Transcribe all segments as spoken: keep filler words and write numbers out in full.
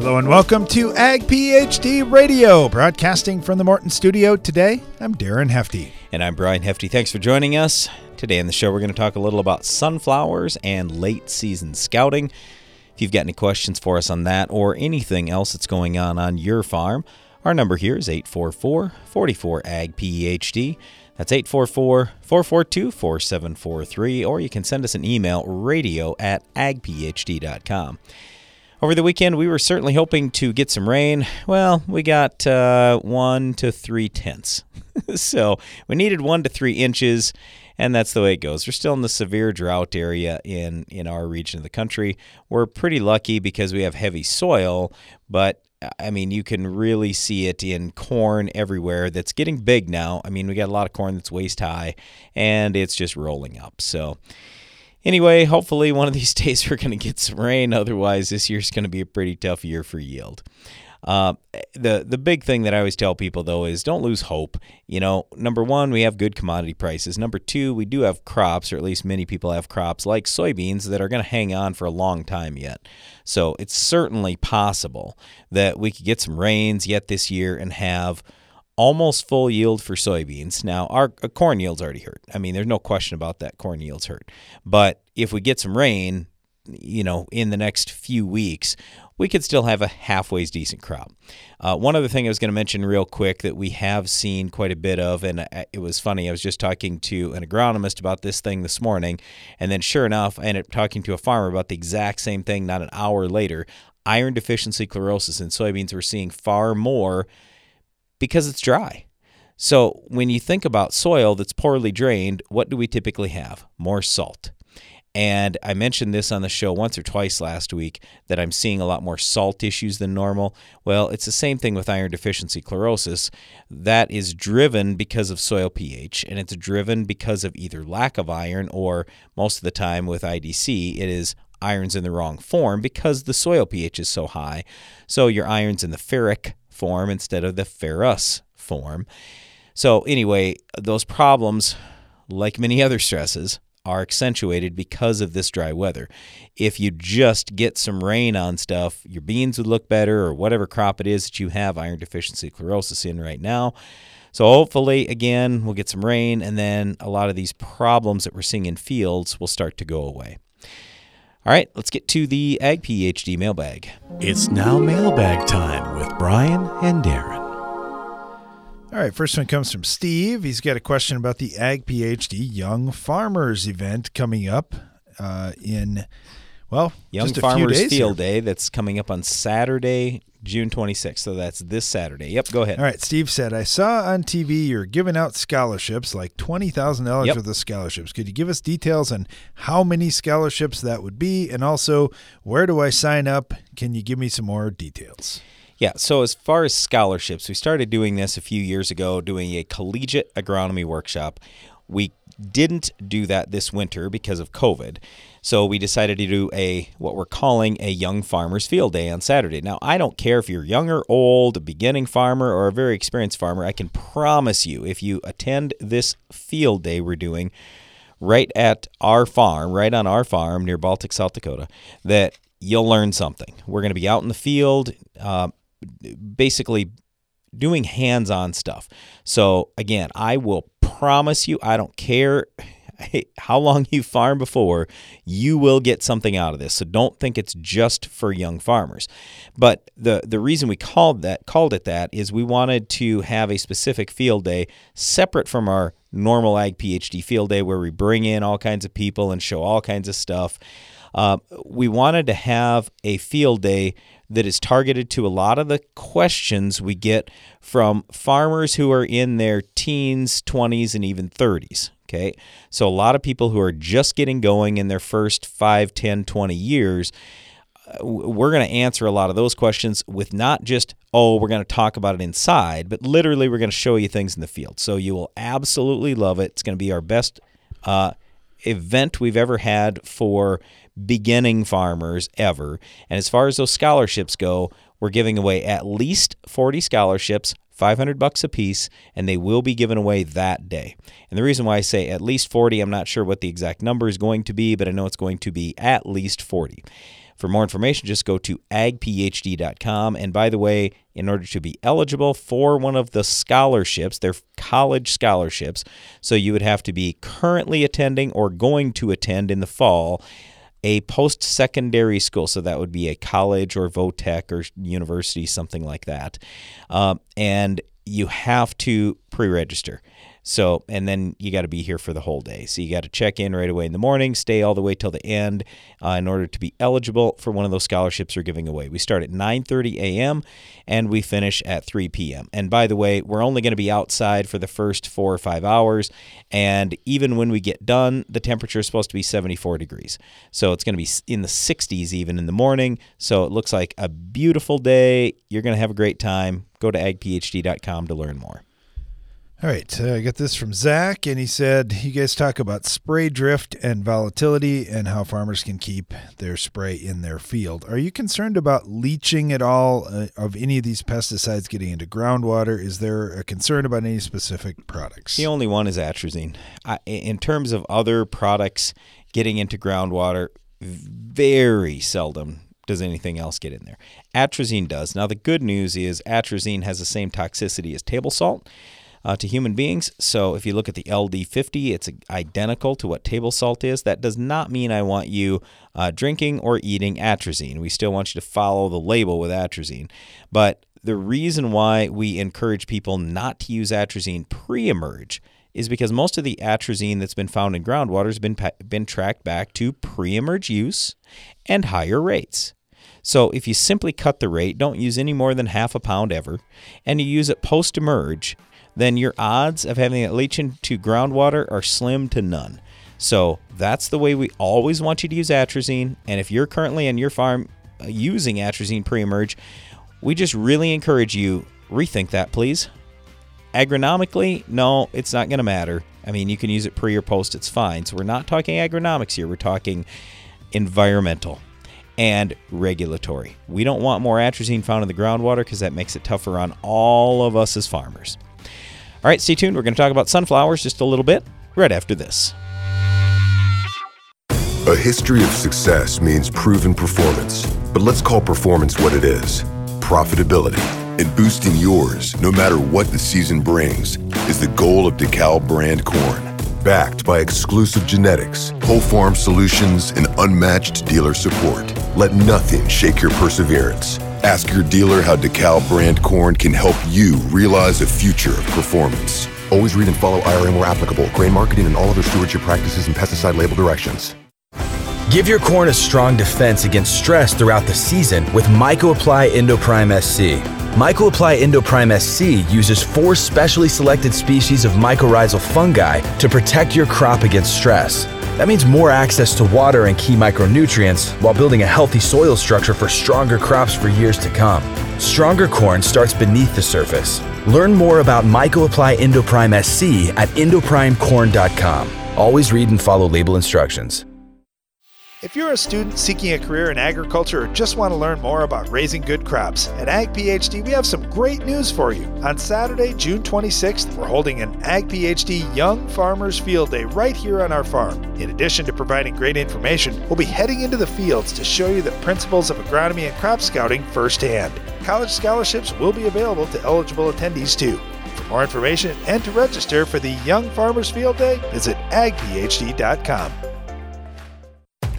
Hello and welcome to Ag PhD Radio, broadcasting from the Morton Studio. Today, I'm Darren Hefty. And I'm Brian Hefty. Thanks for joining us. Today on the show, we're going to talk a little about sunflowers and late season scouting. If you've got any questions for us on that or anything else that's going on on your farm, our number here is eight four four, four four, A G P H D. That's eight four four, four four two, four seven four three, or you can send us an email, radio at agphd.com. Over the weekend, we were certainly hoping to get some rain. Well, we got uh, one to three tenths. So we needed one to three inches, and that's the way it goes. We're still in the severe drought area in, in our region of the country. We're pretty lucky because we have heavy soil, but I mean, you can really see it in corn everywhere that's getting big now. I mean, we got a lot of corn that's waist high, and it's just rolling up. So anyway, hopefully one of these days we're going to get some rain. Otherwise, this year's going to be a pretty tough year for yield. Uh, the the big thing that I always tell people, though, is don't lose hope. You know, number one, we have good commodity prices. Number two, we do have crops, or at least many people have crops, like soybeans that are going to hang on for a long time yet. So it's certainly possible that we could get some rains yet this year and have almost full yield for soybeans. Now, our corn yield's already hurt. I mean, there's no question about that. Corn yield's hurt. But if we get some rain, you know, in the next few weeks, we could still have a halfway decent crop. Uh, one other thing I was going to mention real quick that we have seen quite a bit of, and it was funny, I was just talking to an agronomist about this thing this morning, and then sure enough, I ended up talking to a farmer about the exact same thing not an hour later. Iron deficiency chlorosis in soybeans we're seeing far more because it's dry. So when you think about soil that's poorly drained, what do we typically have? More salt. And I mentioned this on the show once or twice last week that I'm seeing a lot more salt issues than normal. Well, it's the same thing with iron deficiency chlorosis. That is driven because of soil pH, and it's driven because of either lack of iron or most of the time with I D C, it is iron's in the wrong form because the soil pH is so high. So your iron's in the ferric form instead of the ferrous form. So anyway, those problems, like many other stresses, are accentuated because of this dry weather. If you just get some rain on stuff, your beans would look better or whatever crop it is that you have iron deficiency chlorosis in right now. So hopefully, again, we'll get some rain and then a lot of these problems that we're seeing in fields will start to go away. All right, let's get to the Ag PhD mailbag. It's now mailbag time with Brian and Darren. All right, first one comes from Steve. He's got a question about the Ag PhD Young Farmers event coming up uh, in, well, Young just a Farmers few days Field here. Day that's coming up on Saturday, June twenty-sixth. So that's this Saturday. Yep, go ahead. All right, Steve said, I saw on T V you're giving out scholarships, like twenty thousand dollars yep. worth of scholarships. Could you give us details on how many scholarships that would be? And also, where do I sign up? Can you give me some more details? Yeah, so as far as scholarships, we started doing this a few years ago, doing a collegiate agronomy workshop. We didn't do that this winter because of COVID, so we decided to do a what we're calling a Young Farmers Field Day on Saturday. Now, I don't care if you're young or old, a beginning farmer, or a very experienced farmer. I can promise you, if you attend this field day we're doing right at our farm, right on our farm near Baltic, South Dakota, that you'll learn something. We're going to be out in the field, uh, basically doing hands-on stuff. So again, I will promise you, I don't care how long you farm before, you will get something out of this. So don't think it's just for young farmers. But the the reason we called that called it that is we wanted to have a specific field day separate from our normal Ag PhD field day where we bring in all kinds of people and show all kinds of stuff. Uh, we wanted to have a field day that is targeted to a lot of the questions we get from farmers who are in their teens, twenties, and even thirties. Okay, so a lot of people who are just getting going in their first five, ten, twenty years, we're going to answer a lot of those questions with not just, oh, we're going to talk about it inside, but literally we're going to show you things in the field. So you will absolutely love it. It's going to be our best uh, event we've ever had for beginning farmers ever. And as far as those scholarships go, we're giving away at least forty scholarships five hundred bucks a piece, and they will be given away that day. And the reason why I say at least forty, I'm not sure what the exact number is going to be, but I know it's going to be at least forty. For more information, just go to ag p h d dot com. And by the way, in order to be eligible for one of the scholarships, they're college scholarships, so you would have to be currently attending or going to attend in the fall a post-secondary school, so that would be a college or Vo-Tech or university, something like that. Um, and you have to pre-register. So, and then you got to be here for the whole day. So you got to check in right away in the morning, stay all the way till the end uh, in order to be eligible for one of those scholarships we're giving away. We start at nine thirty a m and we finish at three p m And by the way, we're only going to be outside for the first four or five hours. And even when we get done, the temperature is supposed to be seventy-four degrees. So it's going to be in the sixties even in the morning. So it looks like a beautiful day. You're going to have a great time. Go to ag p h d dot com to learn more. All right, uh, I got this from Zach, and he said, you guys talk about spray drift and volatility and how farmers can keep their spray in their field. Are you concerned about leaching at all uh, of any of these pesticides getting into groundwater? Is there a concern about any specific products? The only one is atrazine. I, in terms of other products getting into groundwater, very seldom does anything else get in there. Atrazine does. Now, the good news is atrazine has the same toxicity as table salt. Uh, to human beings. So if you look at the L D fifty, it's identical to what table salt is. That does not mean I want you uh, drinking or eating atrazine. We still want you to follow the label with atrazine. But the reason why we encourage people not to use atrazine pre-emerge is because most of the atrazine that's been found in groundwater has been, pa- been tracked back to pre-emerge use and higher rates. So if you simply cut the rate, don't use any more than half a pound ever, and you use it post-emerge, then your odds of having it leach into groundwater are slim to none. So that's the way we always want you to use atrazine. And if you're currently on your farm using atrazine pre-emerge, we just really encourage you, rethink that, please. Agronomically, no, it's not going to matter. I mean, you can use it pre or post, it's fine. So we're not talking agronomics here. We're talking environmental and regulatory. We don't want more atrazine found in the groundwater because that makes it tougher on all of us as farmers. All right, stay tuned. We're going to talk about sunflowers just a little bit right after this. A history of success means proven performance, but let's call performance what it is: profitability. And boosting yours, no matter what the season brings, is the goal of DeKalb brand corn. Backed by exclusive genetics, whole farm solutions, and unmatched dealer support, let nothing shake your perseverance. Ask your dealer how DeKalb brand corn can help you realize a future of performance. Always read and follow I R M where applicable, grain marketing, and all other stewardship practices and pesticide label directions. Give your corn a strong defense against stress throughout the season with MycoApply EndoPrime S C. MycoApply EndoPrime S C uses four specially selected species of mycorrhizal fungi to protect your crop against stress. That means more access to water and key micronutrients while building a healthy soil structure for stronger crops for years to come. Stronger corn starts beneath the surface. Learn more about MycoApply EndoPrime S C at endoprime corn dot com. Always read and follow label instructions. If you're a student seeking a career in agriculture or just want to learn more about raising good crops, at Ag PhD we have some great news for you. On Saturday, June twenty-sixth, we're holding an Ag PhD Young Farmers Field Day right here on our farm. In addition to providing great information, we'll be heading into the fields to show you the principles of agronomy and crop scouting firsthand. College scholarships will be available to eligible attendees too. For more information and to register for the Young Farmers Field Day, visit ag p h d dot com.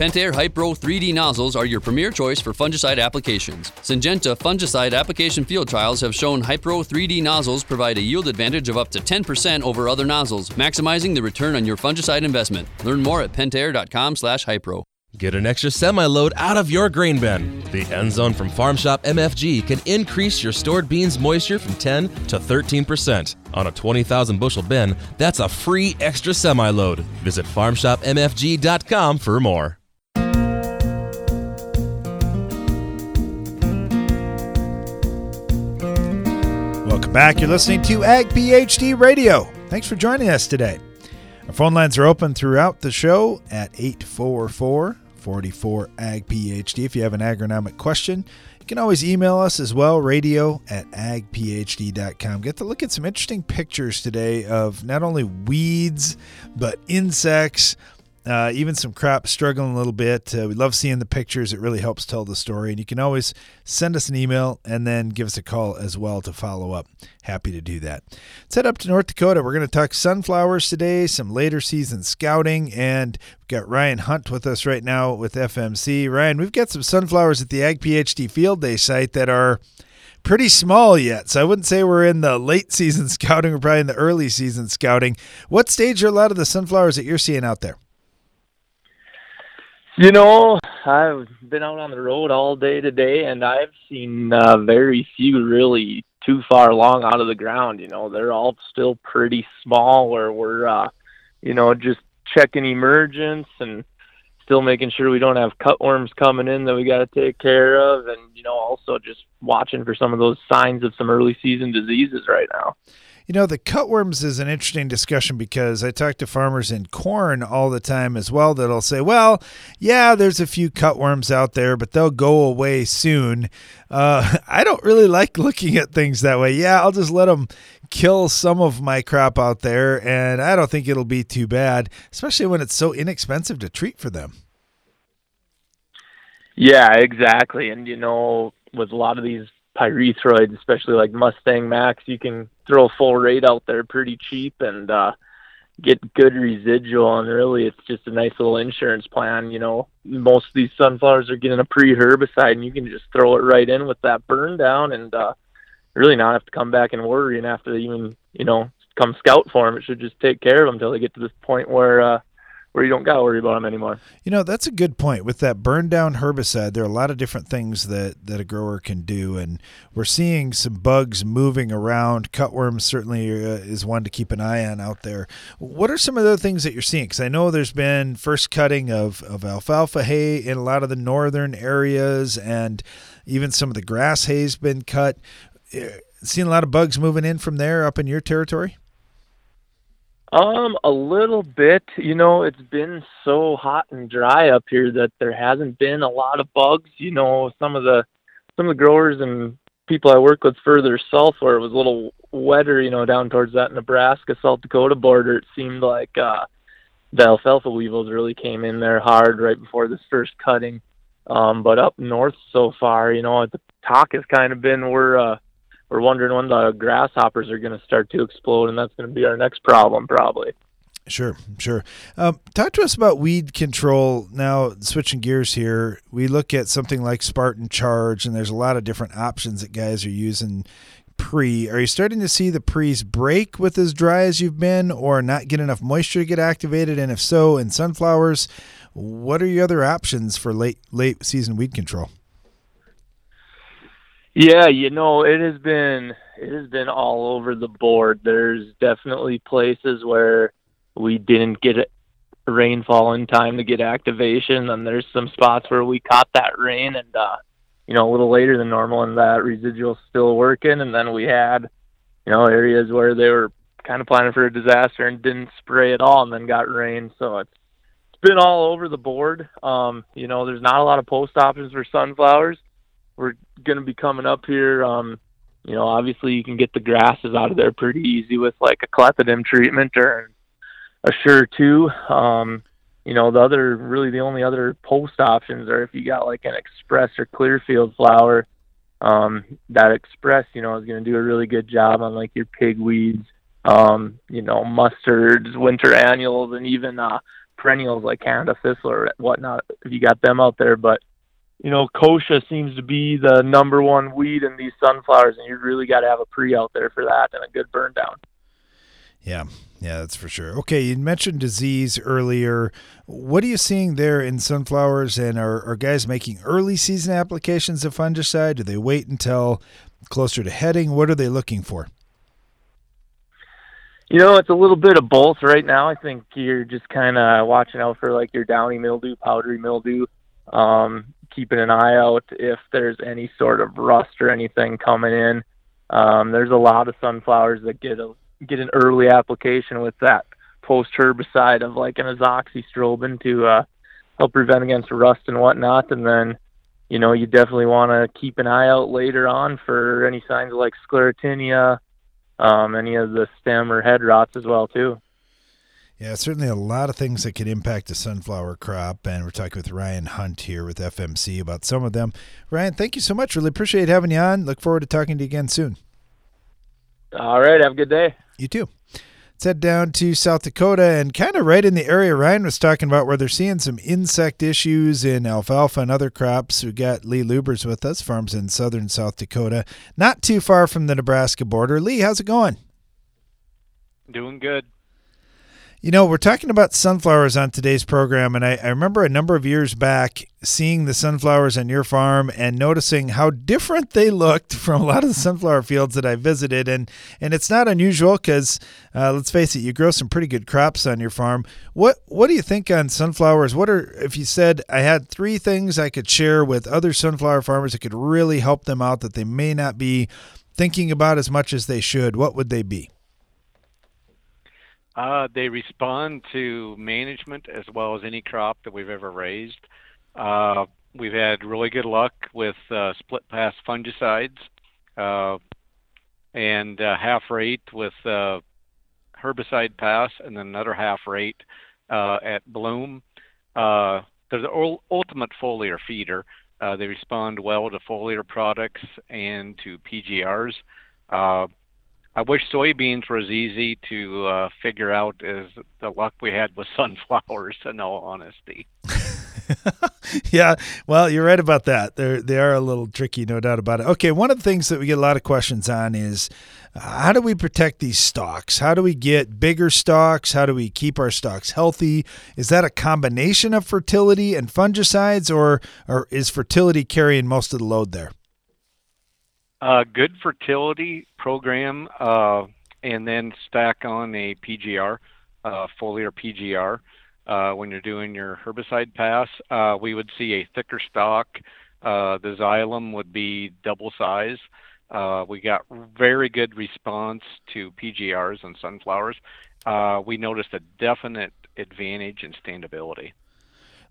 Pentair Hypro three D nozzles are your premier choice for fungicide applications. Syngenta fungicide application field trials have shown Hypro three D nozzles provide a yield advantage of up to ten percent over other nozzles, maximizing the return on your fungicide investment. Learn more at pentair dot com slash hypro. Get an extra semi-load out of your grain bin. The Enzone from FarmShop M F G can increase your stored beans moisture from ten to thirteen percent. On a twenty thousand bushel bin, that's a free extra semi-load. Visit farm shop m f g dot com for more. Welcome back. You're listening to Ag PhD Radio. Thanks for joining us today. Our phone lines are open throughout the show at eight four four, four four, A G P H D. If you have an agronomic question, You can always email us as well, radio at ag p h d dot com. Get to look at some interesting pictures today of not only weeds, but insects, uh, even some crops struggling a little bit. Uh, we love seeing the pictures. It really helps tell the story. And you can always send us an email and then give us a call as well to follow up. Happy to do that. Let's head up to North Dakota. We're going to talk sunflowers today, some later season scouting, and we've got Ryan Hunt with us right now with F M C. Ryan, we've got some sunflowers at the Ag PhD Field Day site that are pretty small yet, so I wouldn't say we're in the late season scouting. We're probably in the early season scouting. What stage are a lot of the sunflowers that you're seeing out there? You know, I've been out on the road all day today, and I've seen uh, very few really too far along out of the ground. You know, they're all still pretty small where we're, uh, you know, just checking emergence and still making sure we don't have cutworms coming in that we got to take care of. And, you know, also just watching for some of those signs of some early season diseases right now. You know, the cutworms is an interesting discussion because I talk to farmers in corn all the time as well that'll say, well, yeah, there's a few cutworms out there, but they'll go away soon. Uh, I don't really like looking at things that way. Yeah, I'll just let them kill some of my crop out there, and I don't think it'll be too bad, especially when it's so inexpensive to treat for them. Yeah, exactly. And, you know, with a lot of these pyrethroids, especially like Mustang Max, you can throw full rate out there pretty cheap and uh, get good residual. And really, it's just a nice little insurance plan. You know, most of these sunflowers are getting a pre-herbicide, and you can just throw it right in with that burn down and uh, really not have to come back and worry. And after they even, you know, come scout for them, it should just take care of them until they get to this point where uh, where you don't got to worry about them anymore. You know, that's a good point. With that burn down herbicide, there are a lot of different things that, that a grower can do, and we're seeing some bugs moving around. Cutworms certainly uh, is one to keep an eye on out there. What are some of the things that you're seeing? Because I know there's been first cutting of, of alfalfa hay in a lot of the northern areas, and even some of the grass hay's been cut. Seeing a lot of bugs moving in from there up in your territory? Um, a little bit. You know, it's been so hot and dry up here that there hasn't been a lot of bugs. You know, some of the some of the growers and people I work with further south, where it was a little wetter, you know, down towards that Nebraska, South Dakota border, it seemed like uh, the alfalfa weevils really came in there hard right before this first cutting. Um, but up north so far, you know, the talk has kind of been we're uh, We're wondering when the grasshoppers are going to start to explode, and that's going to be our next problem probably. Sure, sure. Um, talk to us about weed control. Now, switching gears here, we look at something like Spartan Charge, and there's a lot of different options that guys are using pre. Are you starting to see the pre's break with as dry as you've been or not get enough moisture to get activated? And if so, in sunflowers, what are your other options for late late season weed control? Yeah, you know, it has been it has been all over the board. There's definitely places where we didn't get rainfall in time to get activation, and there's some spots where we caught that rain and uh, you know, a little later than normal, and that residual's still working. And then we had, you know, areas where they were kind of planning for a disaster and didn't spray at all, and then got rain. So it's it's been all over the board. Um, you know, there's not a lot of post options for sunflowers. We're going to be coming up here. Um, you know, obviously you can get the grasses out of there pretty easy with like a clethodim treatment or a Sure two. Um, you know, the other, really the only other post options are if you got like an express or clear field flower. Um, that express, you know, is going to do a really good job on like your pigweeds, um, you know, mustards, winter annuals, and even uh, perennials like Canada thistle or whatnot if you got them out there. But you know, kochia seems to be the number one weed in these sunflowers, and you really got to have a pre out there for that and a good burn down. Yeah, yeah, that's for sure. Okay, you mentioned disease earlier. What are you seeing there in sunflowers, and are, are guys making early season applications of fungicide? Do they wait until closer to heading? What are they looking for? You know, it's a little bit of both right now. I think you're just kind of watching out for like your downy mildew, powdery mildew, um, keeping an eye out if there's any sort of rust or anything coming in. Um, there's a lot of sunflowers that get a, get an early application with that post-herbicide of like an azoxystrobin to uh, help prevent against rust and whatnot. And then, you know, you definitely want to keep an eye out later on for any signs like sclerotinia, um, any of the stem or head rots as well too. Yeah, certainly a lot of things that could impact the sunflower crop, and we're talking with Ryan Hunt here with F M C about some of them. Ryan, thank you so much. Really appreciate having you on. Look forward to talking to you again soon. All right, have a good day. You too. Let's head down to South Dakota, and kind of right in the area Ryan was talking about where they're seeing some insect issues in alfalfa and other crops. We've got Lee Lubbers with us, farms in southern South Dakota, not too far from the Nebraska border. Lee, how's it going? Doing good. You know, we're talking about sunflowers on today's program, and I, I remember a number of years back seeing the sunflowers on your farm and noticing how different they looked from a lot of the sunflower fields that I visited. And, and it's not unusual because, uh, let's face it, you grow some pretty good crops on your farm. What what do you think on sunflowers? What are, if you said I had three things I could share with other sunflower farmers that could really help them out that they may not be thinking about as much as they should, what would they be? Uh, they respond to management as well as any crop that we've ever raised. Uh, we've had really good luck with uh, split-pass fungicides uh, and uh, half rate with uh, herbicide pass, and then another half rate uh, at bloom. Uh, they're the ultimate foliar feeder. Uh, they respond well to foliar products and to P G Rs. Uh, I wish soybeans were as easy to uh, figure out as the luck we had with sunflowers, in all honesty. Yeah, well, you're right about that. They're, they are a little tricky, no doubt about it. Okay, one of the things that we get a lot of questions on is uh, how do we protect these stalks? How do we get bigger stalks? How do we keep our stalks healthy? Is that a combination of fertility and fungicides, or, or is fertility carrying most of the load there? A uh, good fertility program, uh, and then stack on a P G R, uh, foliar P G R. Uh, when you're doing your herbicide pass, uh, we would see a thicker stalk. Uh, the xylem would be double size. Uh, we got very good response to P G Rs and sunflowers. Uh, we noticed a definite advantage in standability.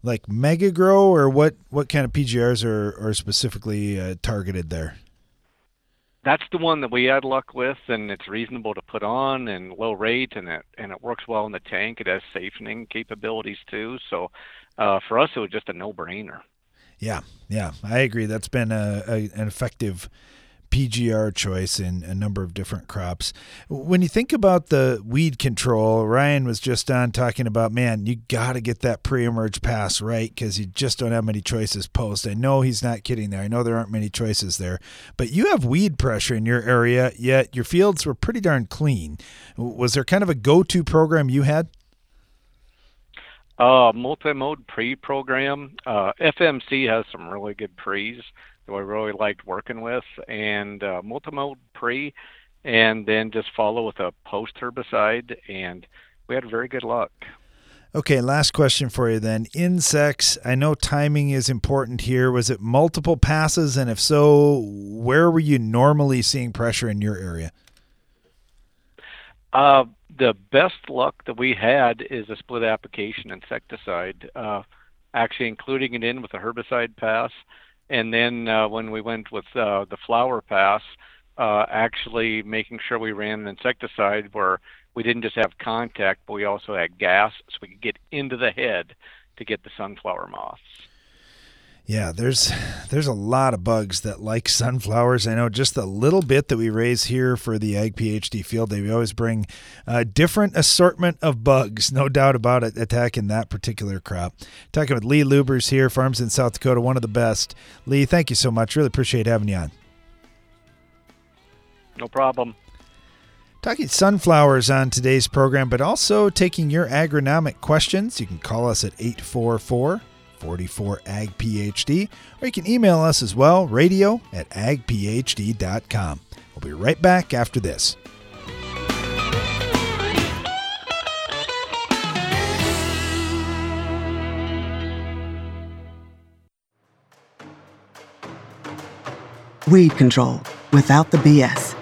Like Mega Grow, or what, what kind of P G Rs are, are specifically uh, targeted there? That's the one that we had luck with, and it's reasonable to put on and low rate, and it and it works well in the tank. It has safening capabilities too. So uh, for us, it was just a no-brainer. Yeah, yeah, I agree. That's been a, a, an effective P G R choice in a number of different crops. When you think about the weed control, Ryan was just on talking about, man, you got to get that pre-emerge pass right because you just don't have many choices post. I know he's not kidding there. I know there aren't many choices there, but you have weed pressure in your area, yet your fields were pretty darn clean. Was there kind of a go-to program you had? Uh, multi-mode pre-program. Uh, F M C has some really good pre's that I really liked working with, and uh, multi-mode pre, and then just follow with a post-herbicide, and we had very good luck. Okay, last question for you then. Insects, I know timing is important here. Was it multiple passes, and if so, where were you normally seeing pressure in your area? Uh, the best luck that we had is a split application insecticide, uh, actually including it in with a herbicide pass. And then uh, when we went with uh, the flower pass, uh, actually making sure we ran an insecticide where we didn't just have contact, but we also had gas so we could get into the head to get the sunflower moths. Yeah, there's there's a lot of bugs that like sunflowers. I know just the little bit that we raise here for the Ag PhD field, they always bring a different assortment of bugs, no doubt about it, attacking that particular crop. Talking with Lee Lubbers here, farms in South Dakota, one of the best. Lee, thank you so much. Really appreciate having you on. No problem. Talking sunflowers on today's program, but also taking your agronomic questions. You can call us at eight four four, four four A G P H D, or you can email us as well, radio at agphd.com. We'll be right back after this. Weed control without the B S.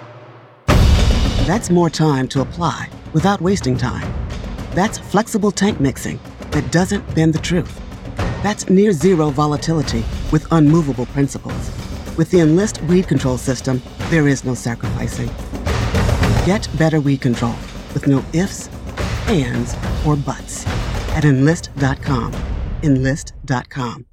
That's more time to apply without wasting time. That's flexible tank mixing that doesn't bend the truth. That's near zero volatility with unmovable principles. With the Enlist weed control system, there is no sacrificing. Get better weed control with no ifs, ands, or buts at enlist dot com. enlist dot com.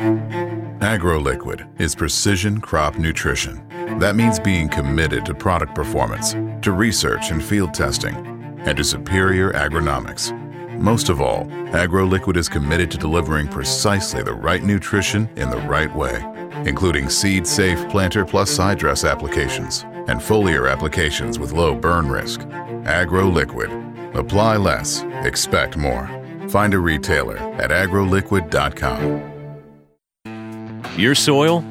AgroLiquid is precision crop nutrition. That means being committed to product performance, to research and field testing, and to superior agronomics. Most of all, AgroLiquid is committed to delivering precisely the right nutrition in the right way, including seed-safe planter plus side dress applications and foliar applications with low burn risk. AgroLiquid. Apply less, expect more. Find a retailer at agroliquid dot com. Your soil,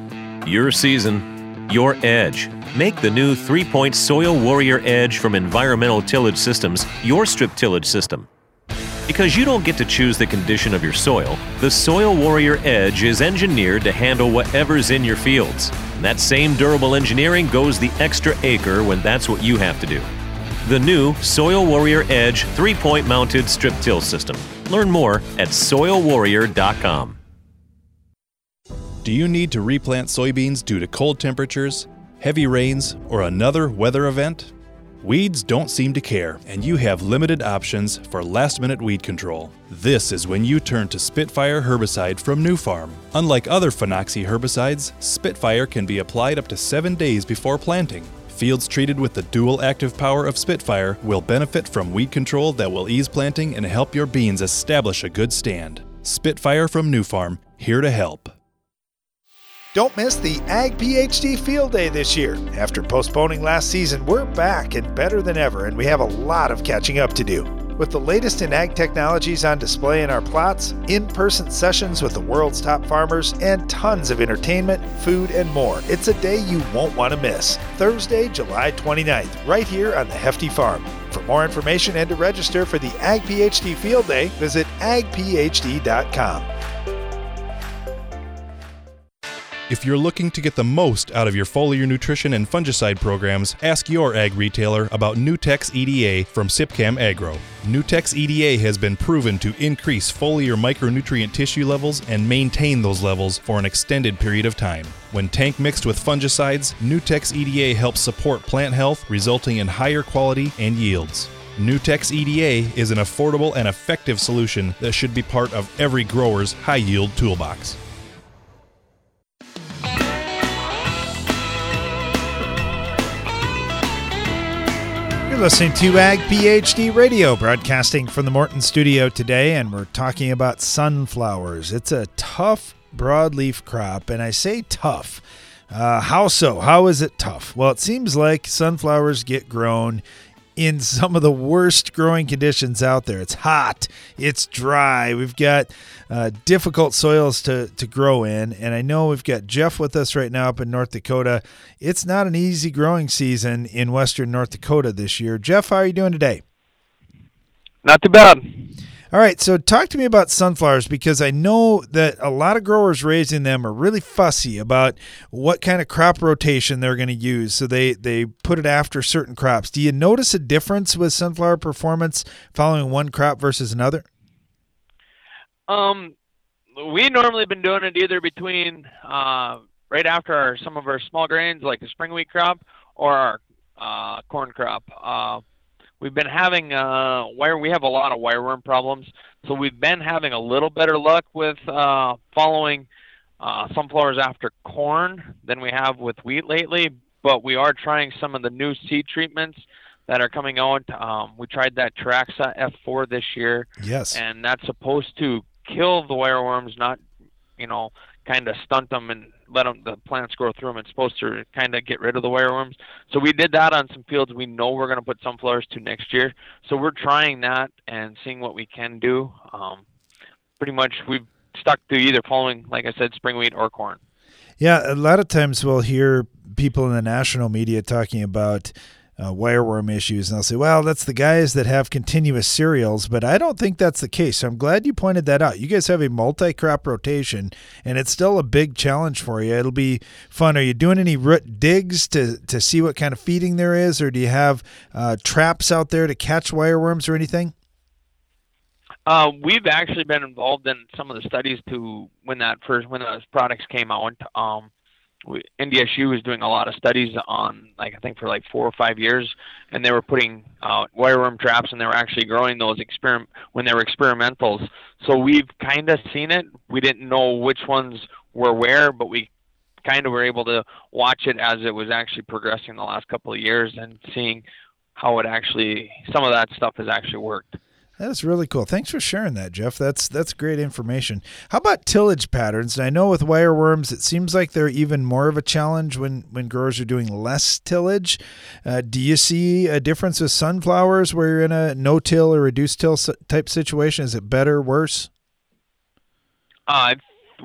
your season, your edge. Make the new three-point Soil Warrior Edge from Environmental Tillage Systems your strip tillage system. Because you don't get to choose the condition of your soil, the Soil Warrior Edge is engineered to handle whatever's in your fields. And that same durable engineering goes the extra acre when that's what you have to do. The new Soil Warrior Edge three-point mounted strip till system. Learn more at soil warrior dot com. Do you need to replant soybeans due to cold temperatures, heavy rains, or another weather event? Weeds don't seem to care, and you have limited options for last-minute weed control. This is when you turn to Spitfire herbicide from NuFarm. Unlike other Phenoxy herbicides, Spitfire can be applied up to seven days before planting. Fields treated with the dual active power of Spitfire will benefit from weed control that will ease planting and help your beans establish a good stand. Spitfire from NuFarm, here to help. Don't miss the Ag PhD Field Day this year. After postponing last season, we're back and better than ever, and we have a lot of catching up to do. With the latest in ag technologies on display in our plots, in-person sessions with the world's top farmers, and tons of entertainment, food, and more, it's a day you won't want to miss. Thursday, July twenty-ninth, right here on the Hefty Farm. For more information and to register for the Ag PhD Field Day, visit ag p h d dot com. If you're looking to get the most out of your foliar nutrition and fungicide programs, ask your ag retailer about Nutex E D A from Sipcam Agro. Nutex E D A has been proven to increase foliar micronutrient tissue levels and maintain those levels for an extended period of time. When tank mixed with fungicides, Nutex E D A helps support plant health, resulting in higher quality and yields. Nutex E D A is an affordable and effective solution that should be part of every grower's high-yield toolbox. You're listening to Ag PhD Radio, broadcasting from the Morton Studio today, and we're talking about sunflowers. It's a tough broadleaf crop, and I say tough. Uh, how so? How is it tough? Well, it seems like sunflowers get grown in some of the worst growing conditions out there. It's hot, it's dry, we've got uh, difficult soils to, to grow in, and I know we've got Jeff with us right now up in North Dakota. It's not an easy growing season in western North Dakota this year. Jeff, how are you doing today? Not too bad. All right, so talk to me about sunflowers, because I know that a lot of growers raising them are really fussy about what kind of crop rotation they're going to use, so they, they put it after certain crops. Do you notice a difference with sunflower performance following one crop versus another? Um, we normally been doing it either between uh, right after our, some of our small grains, like the spring wheat crop, or our uh, corn crop. Uh, We've been having uh, wire. We have a lot of wireworm problems, so we've been having a little better luck with uh, following uh, sunflowers after corn than we have with wheat lately. But we are trying some of the new seed treatments that are coming out. Um, we tried that Teraxxa F four this year, yes, and that's supposed to kill the wireworms, not you know kind of stunt them and let them, the plants grow through them. It's supposed to kind of get rid of the wireworms. So we did that on some fields we know we're going to put sunflowers to next year. So we're trying that and seeing what we can do. Um, pretty much we've stuck to either following, like I said, spring wheat or corn. Yeah, a lot of times we'll hear people in the national media talking about Uh, wireworm issues, and I'll say, well, that's the guys that have continuous cereals, but I don't think that's the case. So I'm glad you pointed that out. You guys have a multi-crop rotation, and it's still a big challenge for you. It'll be fun. Are you doing any root digs to, to see what kind of feeding there is, or do you have uh, traps out there to catch wireworms or anything? Uh, we've actually been involved in some of the studies to when that first when those products came out. Um, we, N D S U was doing a lot of studies on, like I think for like four or five years, and they were putting out wireworm traps, and they were actually growing those experiment when they were experimentals. So we've kind of seen it. We didn't know which ones were where, but we kind of were able to watch it as it was actually progressing the last couple of years and seeing how it actually some of that stuff has actually worked. That's really cool. Thanks for sharing that, Jeff. That's that's great information. How about tillage patterns? And I know with wireworms, it seems like they're even more of a challenge when, when growers are doing less tillage. Uh, do you see a difference with sunflowers where you're in a no-till or reduced-till type situation? Is it better, worse? Uh,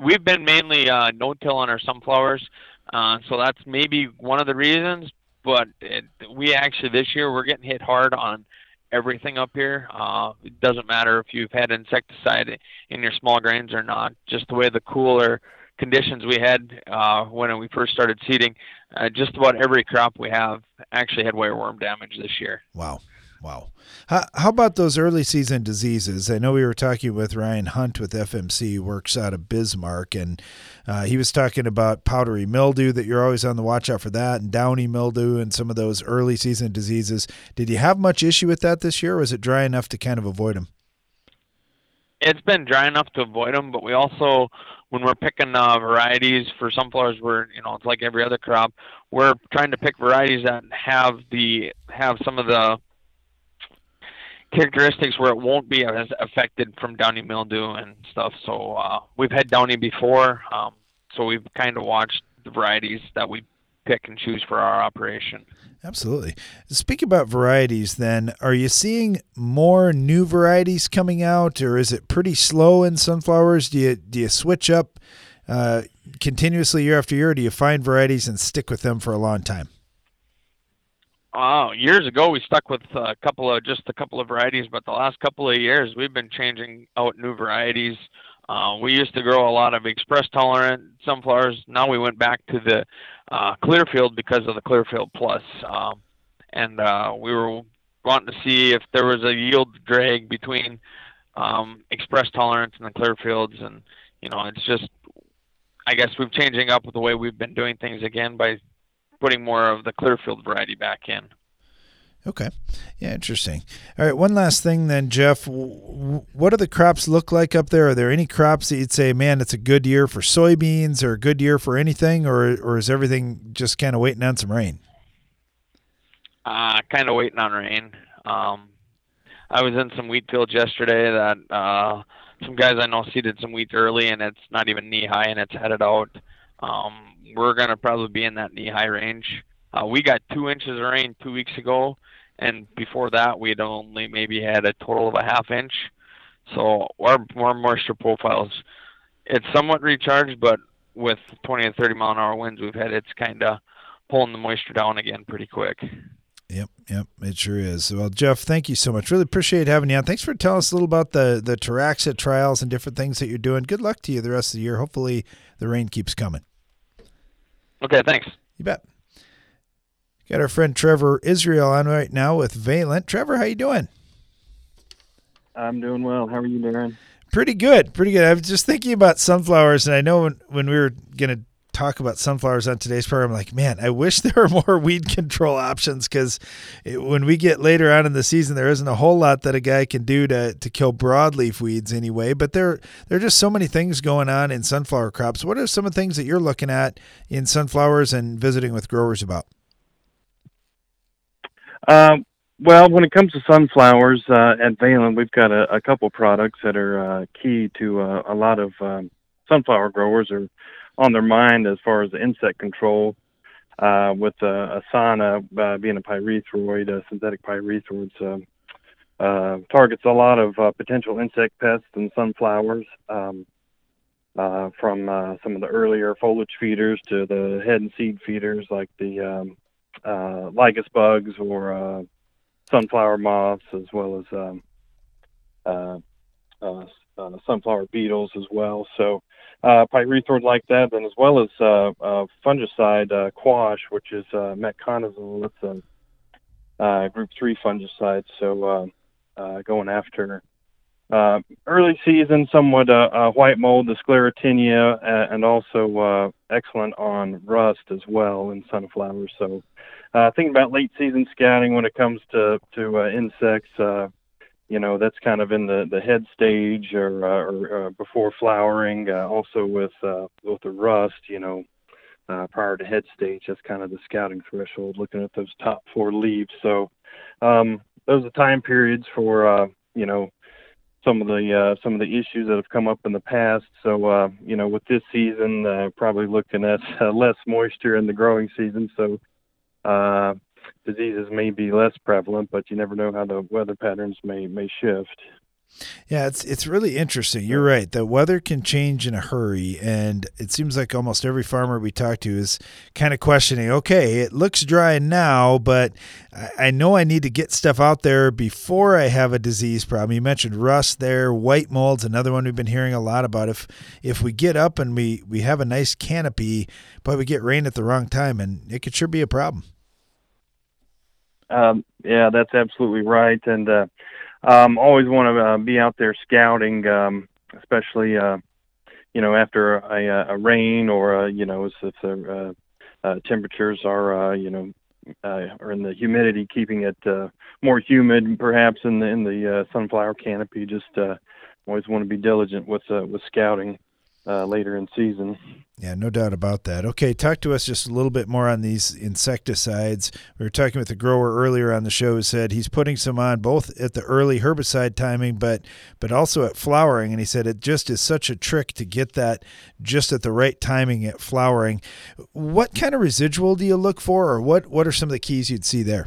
we've been mainly uh, no-till on our sunflowers, uh, so that's maybe one of the reasons. But it, we actually, this year, we're getting hit hard on everything up here. Uh, it doesn't matter if you've had insecticide in your small grains or not. Just the way the cooler conditions we had uh, when we first started seeding, uh, just about every crop we have actually had wireworm damage this year. Wow. Wow. How, how about those early season diseases? I know we were talking with Ryan Hunt with F M C, works out of Bismarck, and uh, he was talking about powdery mildew, that you're always on the watch out for that, and downy mildew and some of those early season diseases. Did you have much issue with that this year, or was it dry enough to kind of avoid them? It's been dry enough to avoid them, but we also, when we're picking uh, varieties for sunflowers, we're, you know, it's like every other crop, we're trying to pick varieties that have the have some of the characteristics where it won't be as affected from downy mildew and stuff. So uh, we've had downy before, um, so we've kind of watched the varieties that we pick and choose for our operation. Absolutely. Speak about varieties then. Are you seeing more new varieties coming out, or is it pretty slow in sunflowers? Do you do you switch up uh, continuously year after year, or do you find varieties and stick with them for a long time? Oh, years ago we stuck with a couple of just a couple of varieties, but the last couple of years we've been changing out new varieties. Uh, we used to grow a lot of express tolerant sunflowers. Now we went back to the uh, Clearfield because of the Clearfield Plus, um, and uh, we were wanting to see if there was a yield drag between um, express tolerance and the Clearfields, and you know, it's just I guess we're changing up with the way we've been doing things again by putting more of the Clearfield variety back in. Okay. Yeah, interesting. All right, one last thing then, Jeff. What do the crops look like up there? Are there any crops that you'd say, man, it's a good year for soybeans or a good year for anything, or or is everything just kind of waiting on some rain? Uh, kind of waiting on rain. Um, I was in some wheat fields yesterday that uh, some guys I know seeded some wheat early, and it's not even knee-high, and it's headed out. Um, we're going to probably be in that knee-high range. Uh, we got two inches of rain two weeks ago, and before that we had only maybe had a total of a half inch. So our, our moisture profiles, it's somewhat recharged, but with twenty to thirty mile an hour winds we've had, it's kind of pulling the moisture down again pretty quick. Yep, yep, it sure is. Well, Jeff, thank you so much. Really appreciate having you on. Thanks for telling us a little about the, the Teraxxa trials and different things that you're doing. Good luck to you the rest of the year. Hopefully the rain keeps coming. Okay, thanks. You bet. Got our friend Trevor Israel on right now with Valent. Trevor, how you doing? I'm doing well. How are you, Darren? Pretty good, pretty good. I was just thinking about sunflowers, and I know when, when we were going to talk about sunflowers on today's program, I'm like, man, I wish there were more weed control options, because when we get later on in the season, there isn't a whole lot that a guy can do to to kill broadleaf weeds anyway, but there, there are just so many things going on in sunflower crops. What are some of the things that you're looking at in sunflowers and visiting with growers about? Um, well, when it comes to sunflowers uh, at Valent, we've got a, a couple products that are uh, key to uh, a lot of um, sunflower growers or on their mind as far as the insect control, uh, with uh, Asana uh, being a pyrethroid, uh, synthetic pyrethroids, um, uh, targets a lot of uh, potential insect pests in sunflowers, um, uh, from uh, some of the earlier foliage feeders to the head and seed feeders like the um, uh, lycus bugs or uh, sunflower moths, as well as um, uh, uh, uh, sunflower beetles as well. So Uh, pyrethroid like that, and as well as uh, uh, fungicide uh, Quash, which is uh, metconazole. It's a uh, group three fungicide. So uh, uh, going after Uh, early season, somewhat uh, uh, white mold, the sclerotinia, uh, and also uh, excellent on rust as well in sunflowers. So uh, thinking about late season scouting when it comes to, to uh, insects, uh, you know, that's kind of in the, the head stage or, uh, or uh, before flowering. Uh, also with, uh, with the rust, you know, uh, prior to head stage, that's kind of the scouting threshold, looking at those top four leaves. So um, those are time periods for, uh, you know, some of the uh, some of the issues that have come up in the past. So, uh, you know, with this season, uh, probably looking at uh, less moisture in the growing season. So uh, diseases may be less prevalent, but you never know how the weather patterns may may shift. Yeah, it's it's really interesting. You're right. The weather can change in a hurry, and it seems like almost every farmer we talk to is kind of questioning, okay, it looks dry now, but I know I need to get stuff out there before I have a disease problem. You mentioned rust there, white mold's another one we've been hearing a lot about. If if we get up and we, we have a nice canopy, but we get rain at the wrong time, and it could sure be a problem. Um, yeah, that's absolutely right. And, uh, Um, always want to uh, be out there scouting, um, especially, uh, you know, after a, a rain or, uh, you know, if the uh, uh, temperatures are, uh, you know, uh, or in the humidity, keeping it uh, more humid, perhaps in the in the uh, sunflower canopy. Just uh, always want to be diligent with uh, with scouting uh, later in season. Yeah, no doubt about that. Okay, talk to us just a little bit more on these insecticides. We were talking with a grower earlier on the show who said he's putting some on both at the early herbicide timing, but but also at flowering. And he said it just is such a trick to get that just at the right timing at flowering. What kind of residual do you look for, or what, what are some of the keys you'd see there?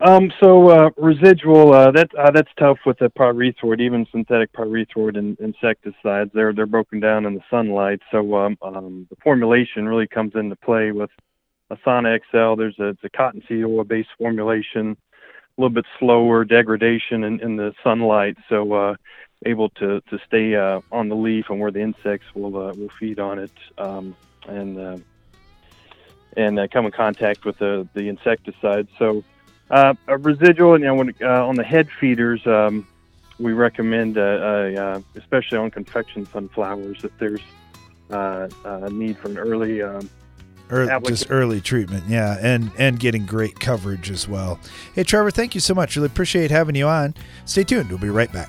Um, so uh, residual, uh, that, uh, that's tough with the pyrethroid, even synthetic pyrethroid and insecticides. They're they're broken down in the sunlight, so um, um, the formulation really comes into play with Asana X L. There's a, it's a cottonseed oil-based formulation, a little bit slower degradation in, in the sunlight, so uh, able to, to stay uh, on the leaf and where the insects will uh, will feed on it um, and uh, and uh, come in contact with the, the insecticide. So Uh, a residual, and you know, when, uh, on the head feeders, um, we recommend, uh, uh, especially on confection sunflowers, if there's uh, a need for an early, um, early just early treatment, yeah, and and getting great coverage as well. Hey, Trevor, thank you so much. Really appreciate having you on. Stay tuned. We'll be right back.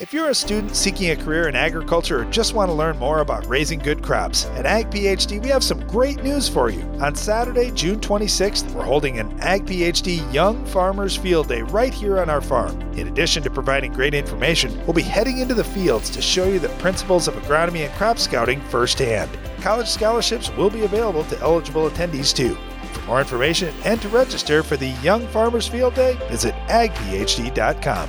If you're a student seeking a career in agriculture or just want to learn more about raising good crops, at Ag PhD we have some great news for you. On Saturday, June twenty-sixth, we're holding an Ag PhD Young Farmers Field Day right here on our farm. In addition to providing great information, we'll be heading into the fields to show you the principles of agronomy and crop scouting firsthand. College scholarships will be available to eligible attendees too. For more information and to register for the Young Farmers Field Day, visit ag p h d dot com.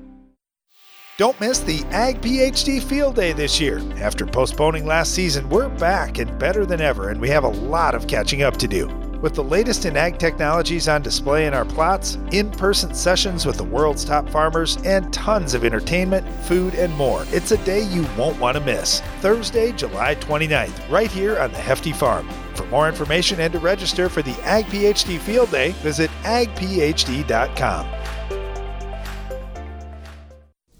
Don't miss the Ag PhD Field Day this year. After postponing last season, we're back and better than ever, and we have a lot of catching up to do. With the latest in ag technologies on display in our plots, in-person sessions with the world's top farmers, and tons of entertainment, food, and more, it's a day you won't want to miss. Thursday, July twenty-ninth, right here on the Hefty Farm. For more information and to register for the Ag PhD Field Day, visit ag p h d dot com.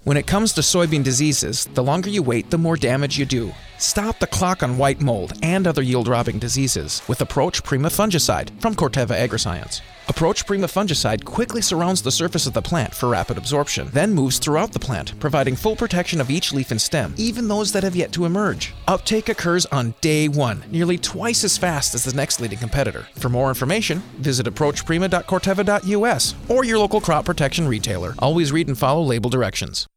When it comes to soybean diseases, the longer you wait, the more damage you do. Stop the clock on white mold and other yield-robbing diseases with Approach Prima fungicide from Corteva Agriscience. Approach Prima fungicide quickly surrounds the surface of the plant for rapid absorption, then moves throughout the plant, providing full protection of each leaf and stem, even those that have yet to emerge. Uptake occurs on day one, nearly twice as fast as the next leading competitor. For more information, visit approach prima dot corteva dot u s or your local crop protection retailer. Always read and follow label directions.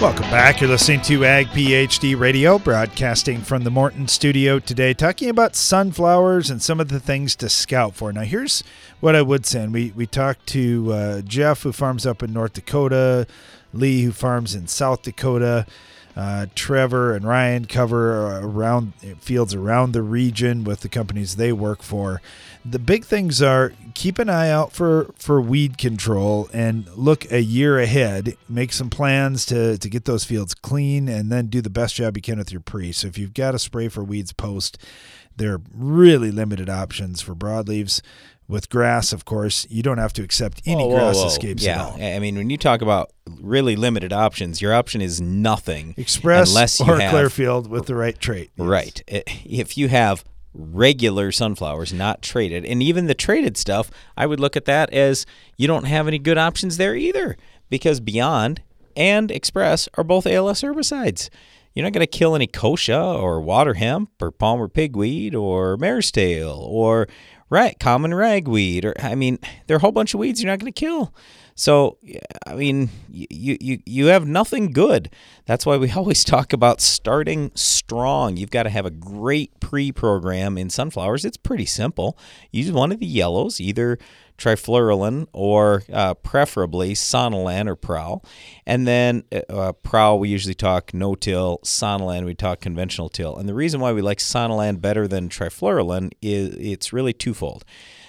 Welcome back. You're listening to Ag PhD Radio, broadcasting from the Morton Studio today, talking about sunflowers and some of the things to scout for. Now, here's what I would say. And we, we talked to uh, Jeff, who farms up in North Dakota, Lee, who farms in South Dakota, uh, Trevor and Ryan cover around fields around the region with the companies they work for. The big things are keep an eye out for, for weed control and look a year ahead. Make some plans to, to get those fields clean and then do the best job you can with your pre. So if you've got a spray for weeds post, there are really limited options for broadleaves. With grass, of course, you don't have to accept any whoa, whoa, grass whoa. escapes yeah. at all. I mean, when you talk about really limited options, your option is nothing. Express unless you or have, Clearfield with the right trait. Yes. Right. If you have regular sunflowers, not traded, and even the traded stuff, I would look at that as you don't have any good options there either, because Beyond and Express are both A L S herbicides. You're not going to kill any kochia or water hemp or Palmer pigweed or mare's tail or right common ragweed, or I mean, there are a whole bunch of weeds you're not going to kill. So, I mean, you you you have nothing good. That's why we always talk about starting strong. You've got to have a great pre-program in sunflowers. It's pretty simple. Use one of the yellows, either trifluralin or uh, preferably Sonalan or Prowl. And then uh, Prowl, we usually talk no-till. Sonalan, we talk conventional till. And the reason why we like Sonalan better than trifluralin is it's really twofold.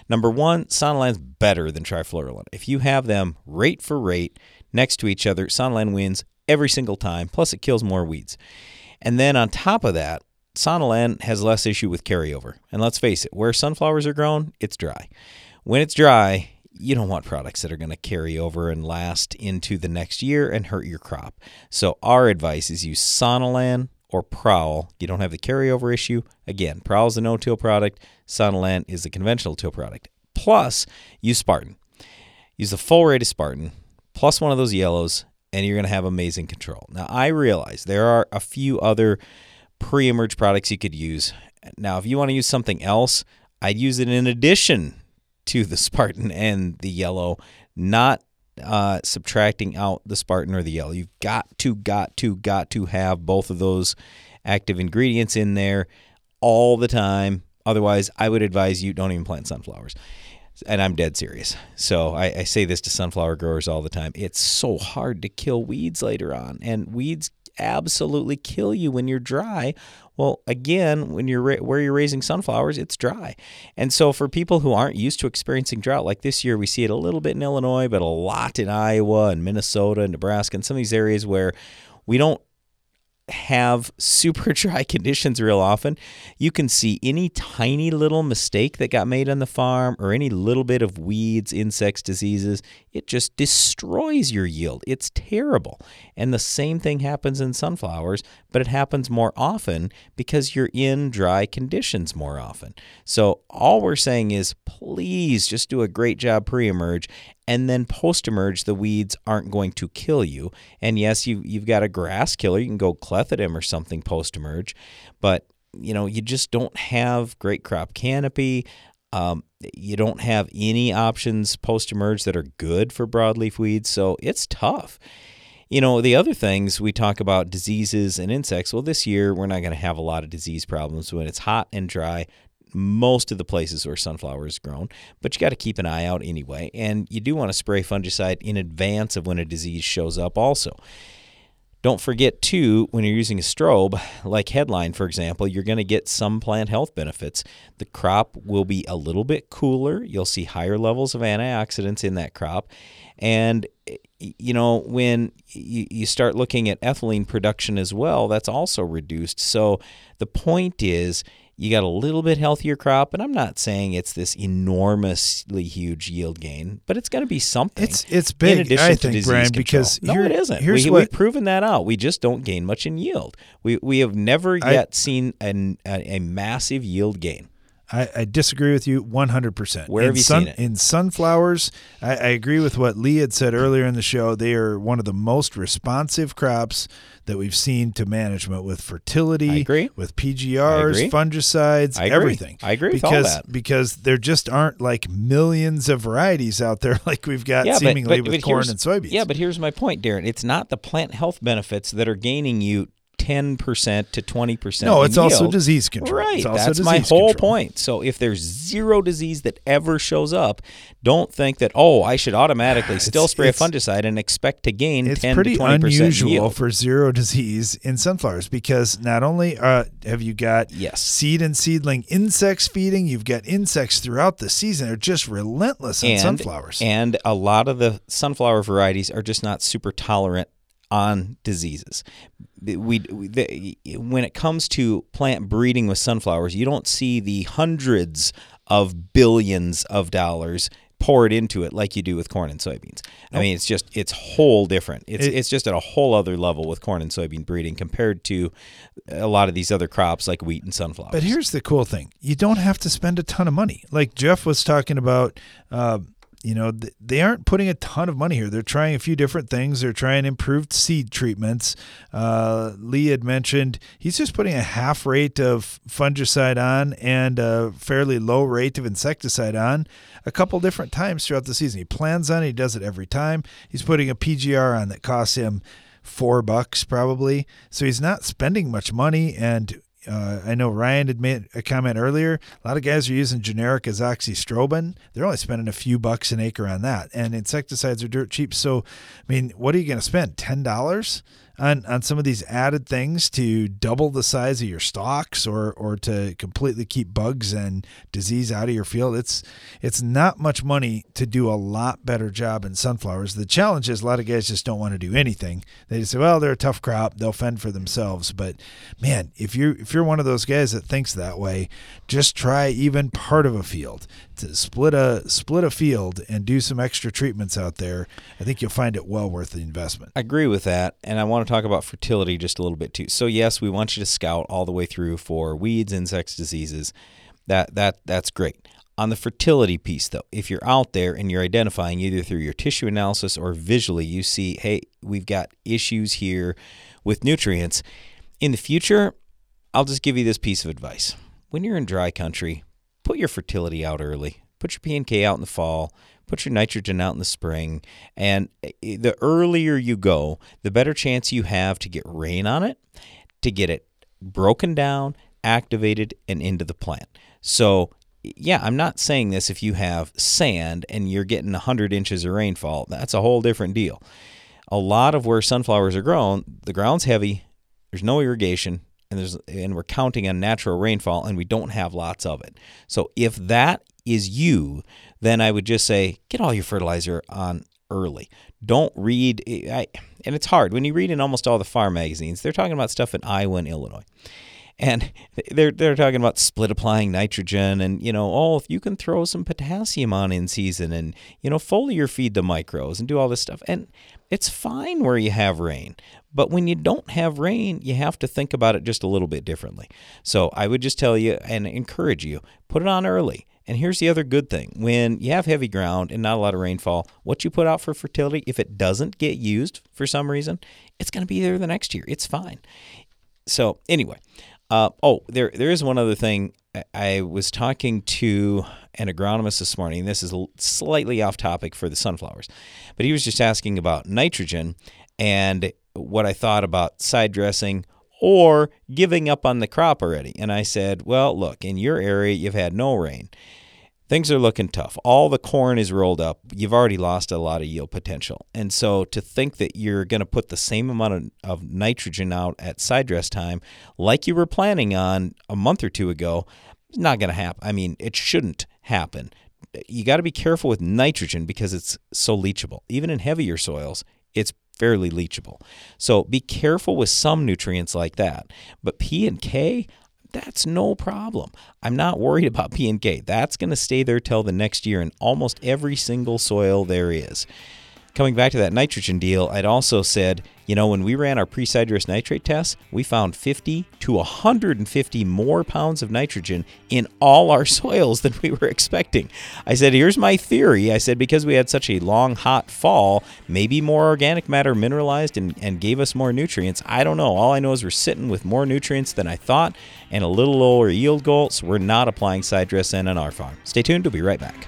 Number one, Sonalan's better than trifluralin. If you have them rate for rate next to each other, Sonalan wins every single time, plus it kills more weeds. And then on top of that, Sonalan has less issue with carryover. And let's face it, where sunflowers are grown, it's dry. When it's dry, you don't want products that are going to carry over and last into the next year and hurt your crop. So our advice is use Sonalan or Prowl. You don't have the carryover issue. Again, Prowl's the no-till product. Sonalan is the conventional till product. Plus, use Spartan. Use the full rate of Spartan, plus one of those yellows, and you're going to have amazing control. Now, I realize there are a few other pre-emerge products you could use. Now, if you want to use something else, I'd use it in addition to the Spartan and the yellow, not Uh, subtracting out the Spartan or the yellow. You've got to, got to, got to have both of those active ingredients in there all the time. Otherwise, I would advise you don't even plant sunflowers. And I'm dead serious. So I, I say this to sunflower growers all the time. It's so hard to kill weeds later on. And weeds absolutely kill you when you're dry. Well, again, when you're where you're raising sunflowers, it's dry. And so for people who aren't used to experiencing drought, like this year, we see it a little bit in Illinois, but a lot in Iowa and Minnesota and Nebraska and some of these areas where we don't have super dry conditions real often. You can see any tiny little mistake that got made on the farm or any little bit of weeds, insects, diseases. It just destroys your yield. It's terrible. And the same thing happens in sunflowers, but it happens more often because you're in dry conditions more often. So all we're saying is please just do a great job pre-emerge. And then post-emerge, the weeds aren't going to kill you. And yes, you, you've got a grass killer. You can go clethodim or something post-emerge. But, you know, you just don't have great crop canopy. Um, you don't have any options post-emerge that are good for broadleaf weeds. So it's tough. You know, the other things we talk about, diseases and insects. Well, this year, we're not going to have a lot of disease problems when it's hot and dry. Most of the places where sunflower is grown, but you got to keep an eye out anyway. And you do want to spray fungicide in advance of when a disease shows up also. Don't forget, too, when you're using a strobe, like Headline, for example, you're going to get some plant health benefits. The crop will be a little bit cooler. You'll see higher levels of antioxidants in that crop. And, you know, when you start looking at ethylene production as well, that's also reduced. So the point is, you got a little bit healthier crop, and I'm not saying it's this enormously huge yield gain, but it's going to be something. It's it's big, in addition I to think, Brian, control. Because no, it isn't. We, what, we've proven that out. We just don't gain much in yield. We we have never yet I, seen an, a, a massive yield gain. I, I disagree with you one hundred percent. Where in have you sun, seen it? In sunflowers, I, I agree with what Lee had said earlier in the show. They are one of the most responsive crops that we've seen to management with fertility, I agree. With P G Rs, I agree. Fungicides, I agree. Everything. I agree because, with all that. Because there just aren't like millions of varieties out there like we've got yeah, seemingly but, but, with but corn and soybeans. Yeah, but here's my point, Darren. It's not the plant health benefits that are gaining you ten percent to twenty percent. No, it's also disease control. Right. It's also That's my whole control. Point. So if there's zero disease that ever shows up, don't think that, oh, I should automatically still it's, spray it's, a fungicide and expect to gain ten to twenty percent yield. It's pretty unusual for zero disease in sunflowers because not only uh, have you got yes. seed and seedling insects feeding, you've got insects throughout the season. They're just relentless on and, sunflowers. And a lot of the sunflower varieties are just not super tolerant on diseases. We, the, when it comes to plant breeding with sunflowers, you don't see the hundreds of billions of dollars poured into it like you do with corn and soybeans. Nope. I mean, it's just, it's whole different. It's it, it's just at a whole other level with corn and soybean breeding compared to a lot of these other crops like wheat and sunflowers. But here's the cool thing. You don't have to spend a ton of money. Like Jeff was talking about, uh, You know, they aren't putting a ton of money here. They're trying a few different things. They're trying improved seed treatments. Uh, Lee had mentioned he's just putting a half rate of fungicide on and a fairly low rate of insecticide on a couple different times throughout the season. He plans on it. He does it every time. He's putting a P G R on that costs him four bucks probably. So he's not spending much money. And Uh, I know Ryan had made a comment earlier. A lot of guys are using generic azoxystrobin. They're only spending a few bucks an acre on that. And insecticides are dirt cheap. So, I mean, what are you going to spend? ten dollars on, on some of these added things to double the size of your stalks or or to completely keep bugs and disease out of your field? It's, it's not much money to do a lot better job in sunflowers. The challenge is a lot of guys just don't want to do anything. They just say, well, they're a tough crop. They'll fend for themselves. But, man, if you're, if you're one of those guys that thinks that way, just try even part of a field. To split a split a field and do some extra treatments out there, I think you'll find it well worth the investment. I agree with that, and I want to talk about fertility just a little bit too. So yes, we want you to scout all the way through for weeds, insects, diseases. That that that's great. On the fertility piece, though, if you're out there and you're identifying either through your tissue analysis or visually, you see, hey, we've got issues here with nutrients. In the future, I'll just give you this piece of advice. When you're in dry country, put your fertility out early. Put your P and K out in the fall. Put your nitrogen out in the spring. And the earlier you go, the better chance you have to get rain on it, to get it broken down, activated, and into the plant. So, yeah, I'm not saying this if you have sand and you're getting one hundred inches of rainfall. That's a whole different deal. A lot of where sunflowers are grown, the ground's heavy, there's no irrigation, And, there's, and we're counting on natural rainfall, and we don't have lots of it. So if that is you, then I would just say get all your fertilizer on early. Don't read, I, and it's hard. When you read in almost all the farm magazines, they're talking about stuff in Iowa and Illinois. And they're they're talking about split applying nitrogen and, you know, oh, if you can throw some potassium on in season and, you know, foliar feed the micros and do all this stuff. And it's fine where you have rain. But when you don't have rain, you have to think about it just a little bit differently. So I would just tell you and encourage you, put it on early. And here's the other good thing. When you have heavy ground and not a lot of rainfall, what you put out for fertility, if it doesn't get used for some reason, it's going to be there the next year. It's fine. So anyway. Uh, oh, there there is one other thing. I was talking to an agronomist this morning. This is slightly off topic for the sunflowers, but he was just asking about nitrogen and what I thought about side dressing or giving up on the crop already. And I said, well, look, in your area, you've had no rain. things are looking tough. All the corn is rolled up. You've already lost a lot of yield potential. And so to think that you're going to put the same amount of, of nitrogen out at side dress time like you were planning on a month or two ago, it's not going to happen. I mean, it shouldn't happen. You got to be careful with nitrogen because it's so leachable. Even in heavier soils, it's fairly leachable. So be careful with some nutrients like that. But P and K, that's no problem. I'm not worried about P and K. That's going to stay there till the next year in almost every single soil there is. Coming back to that nitrogen deal, I'd also said, you know, when we ran our pre-side dress nitrate tests, we found fifty to one hundred fifty more pounds of nitrogen in all our soils than we were expecting. I said, here's my theory. I said, because we had such a long, hot fall, maybe more organic matter mineralized and, and gave us more nutrients. I don't know. All I know is we're sitting with more nutrients than I thought and a little lower yield goals. So we're not applying side dress N on our farm. Stay tuned. We'll be right back.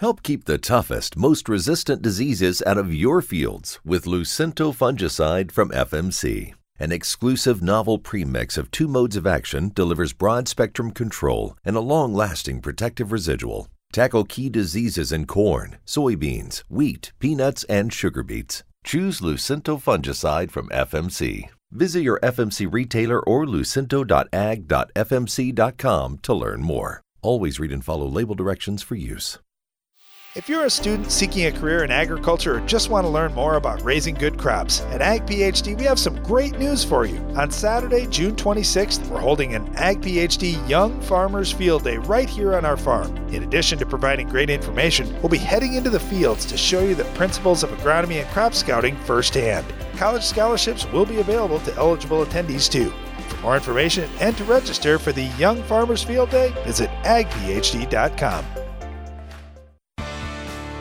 Help keep the toughest, most resistant diseases out of your fields with Lucinto fungicide from F M C. An exclusive novel premix of two modes of action delivers broad-spectrum control and a long-lasting protective residual. Tackle key diseases in corn, soybeans, wheat, peanuts, and sugar beets. Choose Lucinto fungicide from F M C. Visit your F M C retailer or lucinto dot ag dot f m c dot com to learn more. Always read and follow label directions for use. If you're a student seeking a career in agriculture or just want to learn more about raising good crops, at Ag PhD we have some great news for you. On Saturday, June twenty-sixth, we're holding an Ag PhD Young Farmers Field Day right here on our farm. In addition to providing great information, we'll be heading into the fields to show you the principles of agronomy and crop scouting firsthand. College scholarships will be available to eligible attendees too. For more information and to register for the Young Farmers Field Day, visit ag p h d dot com.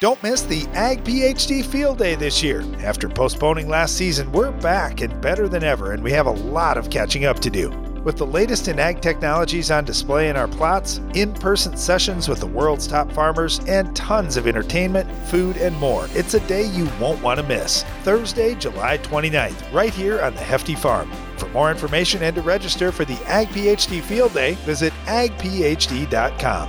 Don't miss the Ag PhD Field Day this year. After postponing last season, we're back and better than ever, and we have a lot of catching up to do. With the latest in ag technologies on display in our plots, in-person sessions with the world's top farmers, and tons of entertainment, food, and more, it's a day you won't want to miss. Thursday, July twenty-ninth, right here on the Hefty Farm. For more information and to register for the Ag PhD Field Day, visit ag p h d dot com.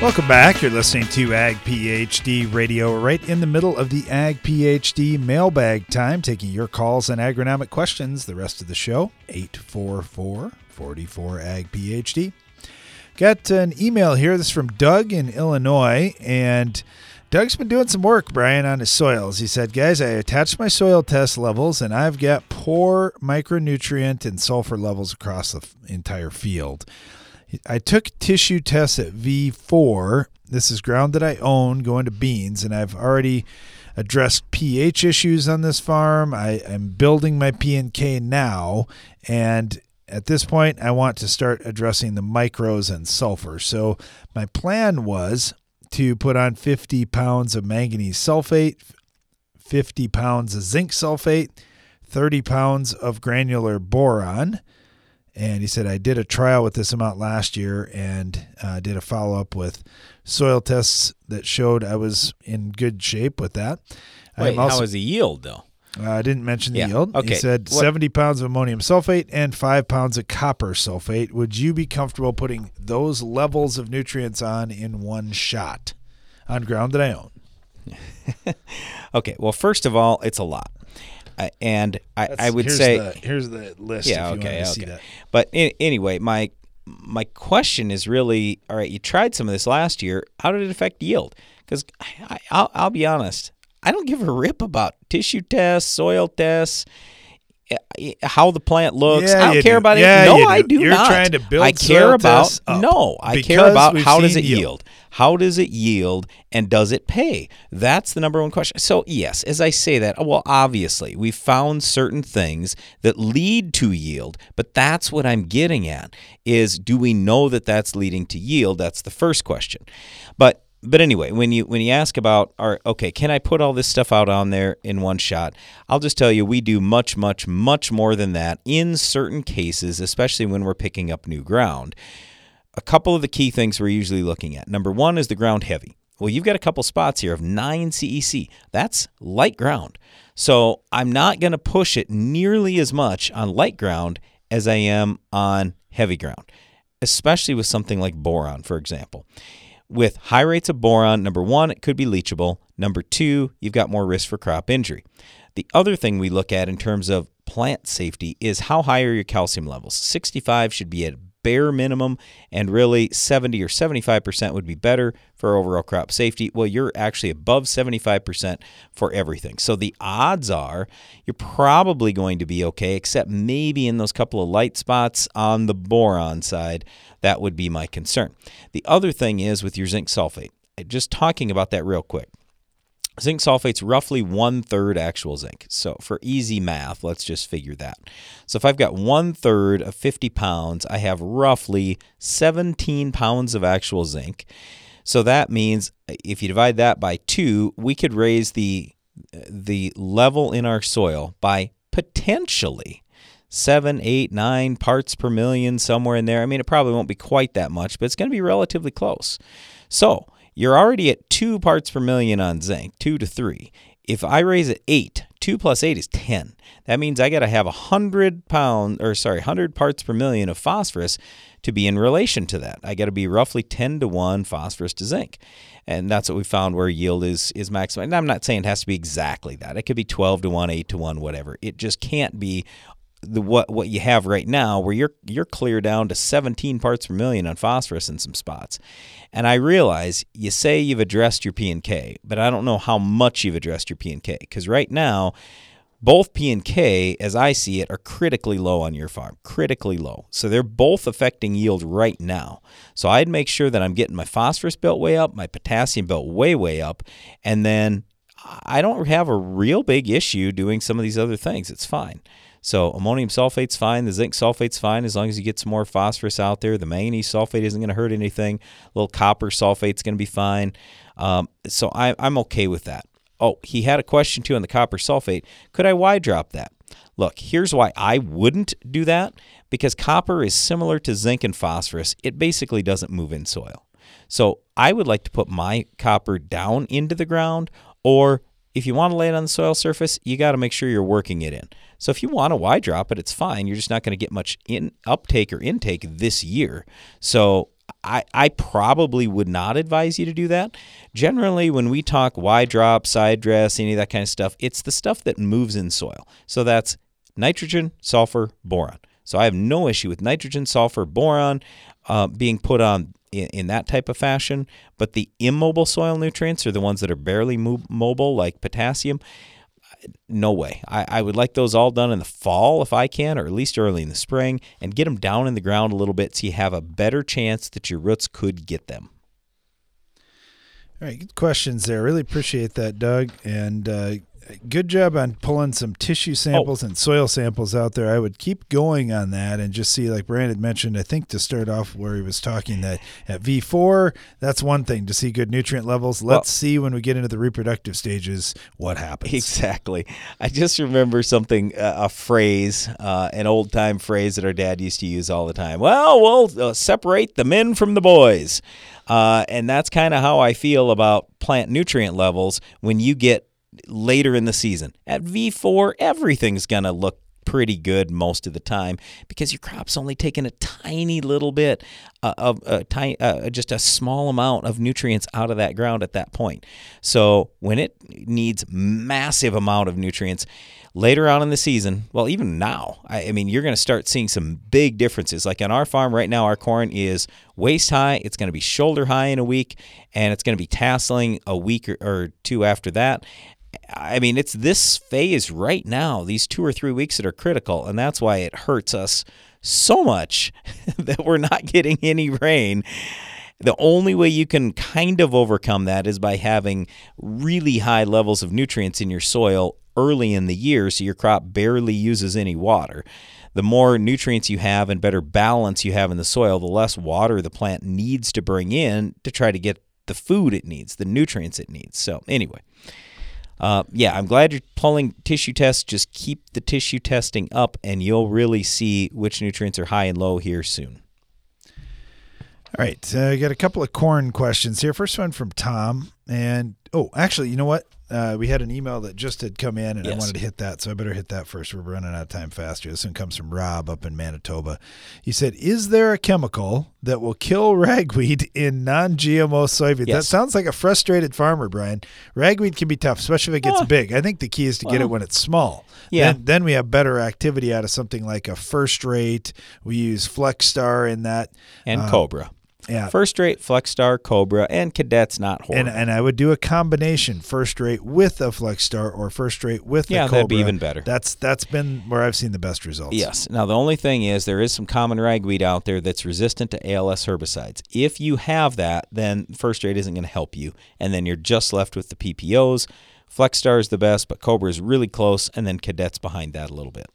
Welcome back. You're listening to Ag PhD Radio, right in the middle of the Ag PhD mailbag time, taking your calls and agronomic questions the rest of the show, eight four four, four four, A G P H D. Got an email here. This is from Doug in Illinois, and Doug's been doing some work, Brian, on his soils. He said, guys, I attached my soil test levels, and I've got poor micronutrient and sulfur levels across the f- entire field. I took tissue tests at V four. This is ground that I own going to beans, and I've already addressed pH issues on this farm. I am building my P and K now, and at this point, I want to start addressing the micros and sulfur. So my plan was to put on fifty pounds of manganese sulfate, fifty pounds of zinc sulfate, thirty pounds of granular boron. And he said, I did a trial with this amount last year and uh, did a follow-up with soil tests that showed I was in good shape with that. Wait, also, how was the yield, though? Uh, I didn't mention the yeah. yield. Okay. He said what? seventy pounds of ammonium sulfate and five pounds of copper sulfate. Would you be comfortable putting those levels of nutrients on in one shot on ground that I own? Okay. Well, first of all, it's a lot. Uh, and I, I would here's say the, here's the list. Yeah, if you okay, want to okay. see that. But in, anyway, my my question is really, all right, you tried some of this last year. How did it affect yield? Because I'll, I'll be honest, I don't give a rip about tissue tests, soil tests, how the plant looks. Yeah, I don't care do. about yeah, it. No, do. I do You're not. You're trying to build I care about no. I care about how does it yield. yield. How does it yield and does it pay? That's the number one question. So yes, as I say that, well, obviously we found certain things that lead to yield, but that's what I'm getting at is, do we know that that's leading to yield? That's the first question. But But anyway, when you when you ask about, our, okay, can I put all this stuff out on there in one shot? I'll just tell you, we do much, much, much more than that in certain cases, especially when we're picking up new ground. A couple of the key things we're usually looking at. Number one is the ground heavy. Well, you've got a couple spots here of nine C E C. That's light ground. So I'm not going to push it nearly as much on light ground as I am on heavy ground, especially with something like boron, for example. With high rates of boron, number one, it could be leachable. Number two, you've got more risk for crop injury. The other thing we look at in terms of plant safety is how high are your calcium levels? sixty-five should be at bare minimum, and really seventy or seventy-five percent would be better for overall crop safety. Well, you're actually above seventy-five percent for everything. So the odds are you're probably going to be okay, except maybe in those couple of light spots on the boron side. That would be my concern. The other thing is with your zinc sulfate. Just talking about that real quick. Zinc sulfate's roughly one-third actual zinc. So for easy math, let's just figure that. So if I've got one-third of fifty pounds, I have roughly seventeen pounds of actual zinc. So that means if you divide that by two, we could raise the, the level in our soil by potentially seven, eight, nine parts per million, somewhere in there. I mean, it probably won't be quite that much, but it's going to be relatively close. So you're already at two parts per million on zinc, two to three. If I raise it eight, two plus eight is ten. That means I got to have one hundred pound, or sorry, one hundred parts per million of phosphorus to be in relation to that. I got to be roughly ten to one phosphorus to zinc. And that's what we found where yield is is maximum. And I'm not saying it has to be exactly that. It could be twelve to one, eight to one, whatever. It just can't be The, what what you have right now, where you're you're clear down to seventeen parts per million on phosphorus in some spots. And I realize you say you've addressed your P and K, but I don't know how much you've addressed your P and K, because right now both P and K, as I see it, are critically low on your farm, critically low. So they're both affecting yield right now. So I'd make sure that I'm getting my phosphorus built way up, my potassium built way, way up, and then I don't have a real big issue doing some of these other things. It's fine. So ammonium sulfate's fine, the zinc sulfate's fine, as long as you get some more phosphorus out there. The manganese sulfate isn't going to hurt anything. A little copper sulfate's going to be fine. Um, so I, I'm okay with that. Oh, he had a question too on the copper sulfate. Could I Y drop that? Look, here's why I wouldn't do that, because copper is similar to zinc and phosphorus. It basically doesn't move in soil. So I would like to put my copper down into the ground, or if you want to lay it on the soil surface, you got to make sure you're working it in. So if you want to Y drop it, it's fine. You're just not going to get much in uptake or intake this year. So I, I probably would not advise you to do that. Generally, when we talk Y drop, side dress, any of that kind of stuff, it's the stuff that moves in soil. So that's nitrogen, sulfur, boron. So I have no issue with nitrogen, sulfur, boron uh, being put on in that type of fashion, but the immobile soil nutrients are the ones that are barely mobile, like potassium. No way. I, I would like those all done in the fall if I can, or at least early in the spring, and get them down in the ground a little bit so you have a better chance that your roots could get them. All right, good questions there. Really appreciate that, Doug. And uh, good job on pulling some tissue samples oh. and soil samples out there. I would keep going on that and just see, like Brian had mentioned, I think to start off where he was talking that at V four, that's one thing to see good nutrient levels. Let's well, see when we get into the reproductive stages what happens. Exactly. I just remember something, uh, a phrase, uh, an old-time phrase that our dad used to use all the time. Well, we'll uh, separate the men from the boys. Uh, and that's kind of how I feel about plant nutrient levels when you get later in the season. At V four, everything's going to look pretty good most of the time because your crop's only taking a tiny little bit uh, of a tiny, uh, just a small amount of nutrients out of that ground at that point. So when it needs massive amount of nutrients later on in the season, well, even now, I, I mean, you're going to start seeing some big differences. Like on our farm right now, our corn is waist high. It's going to be shoulder high in a week, and it's going to be tasseling a week or, or two after that. I mean, it's this phase right now, these two or three weeks that are critical, and that's why it hurts us so much that we're not getting any rain. The only way you can kind of overcome that is by having really high levels of nutrients in your soil early in the year, so your crop barely uses any water. The more nutrients you have and better balance you have in the soil, the less water the plant needs to bring in to try to get the food it needs, the nutrients it needs. So anyway... Uh, yeah, I'm glad you're pulling tissue tests. Just keep the tissue testing up, and you'll really see which nutrients are high and low here soon. All right, I uh, got a couple of corn questions here. First one from Tom. And, oh, actually, you know what? Uh, we had an email that just had come in, and yes. I wanted to hit that, so I better hit that first. We're running out of time faster. This one comes from Rob up in Manitoba. He said, is there a chemical that will kill ragweed in non-G M O soybeans? Yes. That sounds like a frustrated farmer, Brian. Ragweed can be tough, especially if it gets oh. big. I think the key is to well, get it when it's small. Yeah. Then, then we have better activity out of something like a first rate. We use Flexstar in that. And um, Cobra. Yeah. First rate, Flexstar, Cobra, and Cadet's not horrible. And, and I would do a combination, first rate with a Flexstar or first rate with a yeah, Cobra. Yeah, that'd be even better. That's That's been where I've seen the best results. Yes. Now, the only thing is there is some common ragweed out there that's resistant to A L S herbicides. If you have that, then first rate isn't going to help you, and then you're just left with the P P Os. Flexstar is the best, but Cobra is really close, and then Cadet's behind that a little bit.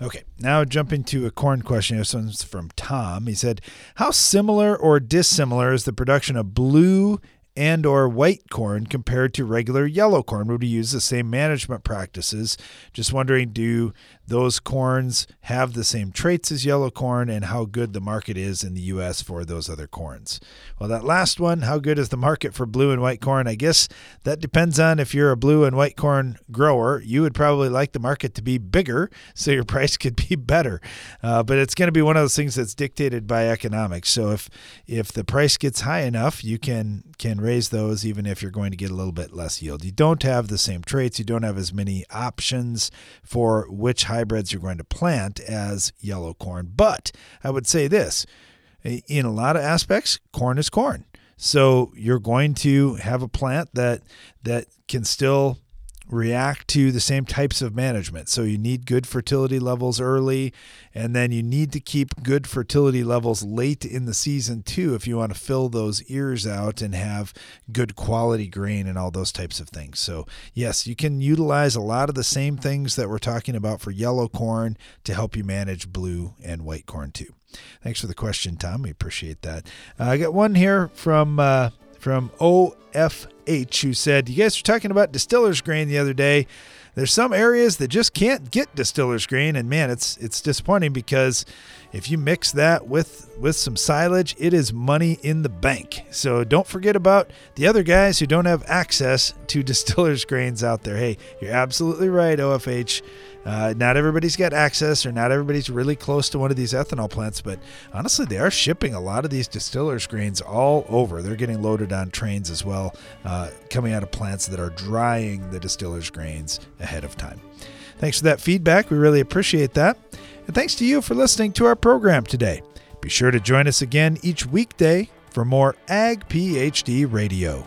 Okay, now jumping to a corn question. This one's from Tom. He said, how similar or dissimilar is the production of blue and or white corn compared to regular yellow corn? Would we use the same management practices? Just wondering, do those corns have the same traits as yellow corn, and how good the market is in the U S for those other corns? Well, that last one, how good is the market for blue and white corn? I guess that depends on if you're a blue and white corn grower. You would probably like the market to be bigger so your price could be better. Uh, but it's going to be one of those things that's dictated by economics. So if if the price gets high enough, you can can raise those even if you're going to get a little bit less yield. You don't have the same traits. You don't have as many options for which hybrids you're going to plant as yellow corn. But I would say this, in a lot of aspects, corn is corn. So you're going to have a plant that that can still react to the same types of management. So you need good fertility levels early, and then you need to keep good fertility levels late in the season too if you want to fill those ears out and have good quality grain and all those types of things. So yes, you can utilize a lot of the same things that we're talking about for yellow corn to help you manage blue and white corn too. Thanks for the question, Tom. We appreciate that. Uh, I got one here from uh, from O F H, who said, you guys were talking about distiller's grain the other day. There's some areas that just can't get distiller's grain, and man, it's it's disappointing because if you mix that with with some silage, it is money in the bank. So don't forget about the other guys who don't have access to distiller's grains out there. Hey, you're absolutely right, O F H. Uh, not everybody's got access, or not everybody's really close to one of these ethanol plants, but honestly, they are shipping a lot of these distillers grains all over. They're getting loaded on trains as well, uh, coming out of plants that are drying the distillers grains ahead of time. Thanks for that feedback. We really appreciate that. And thanks to you for listening to our program today. Be sure to join us again each weekday for more Ag PhD Radio.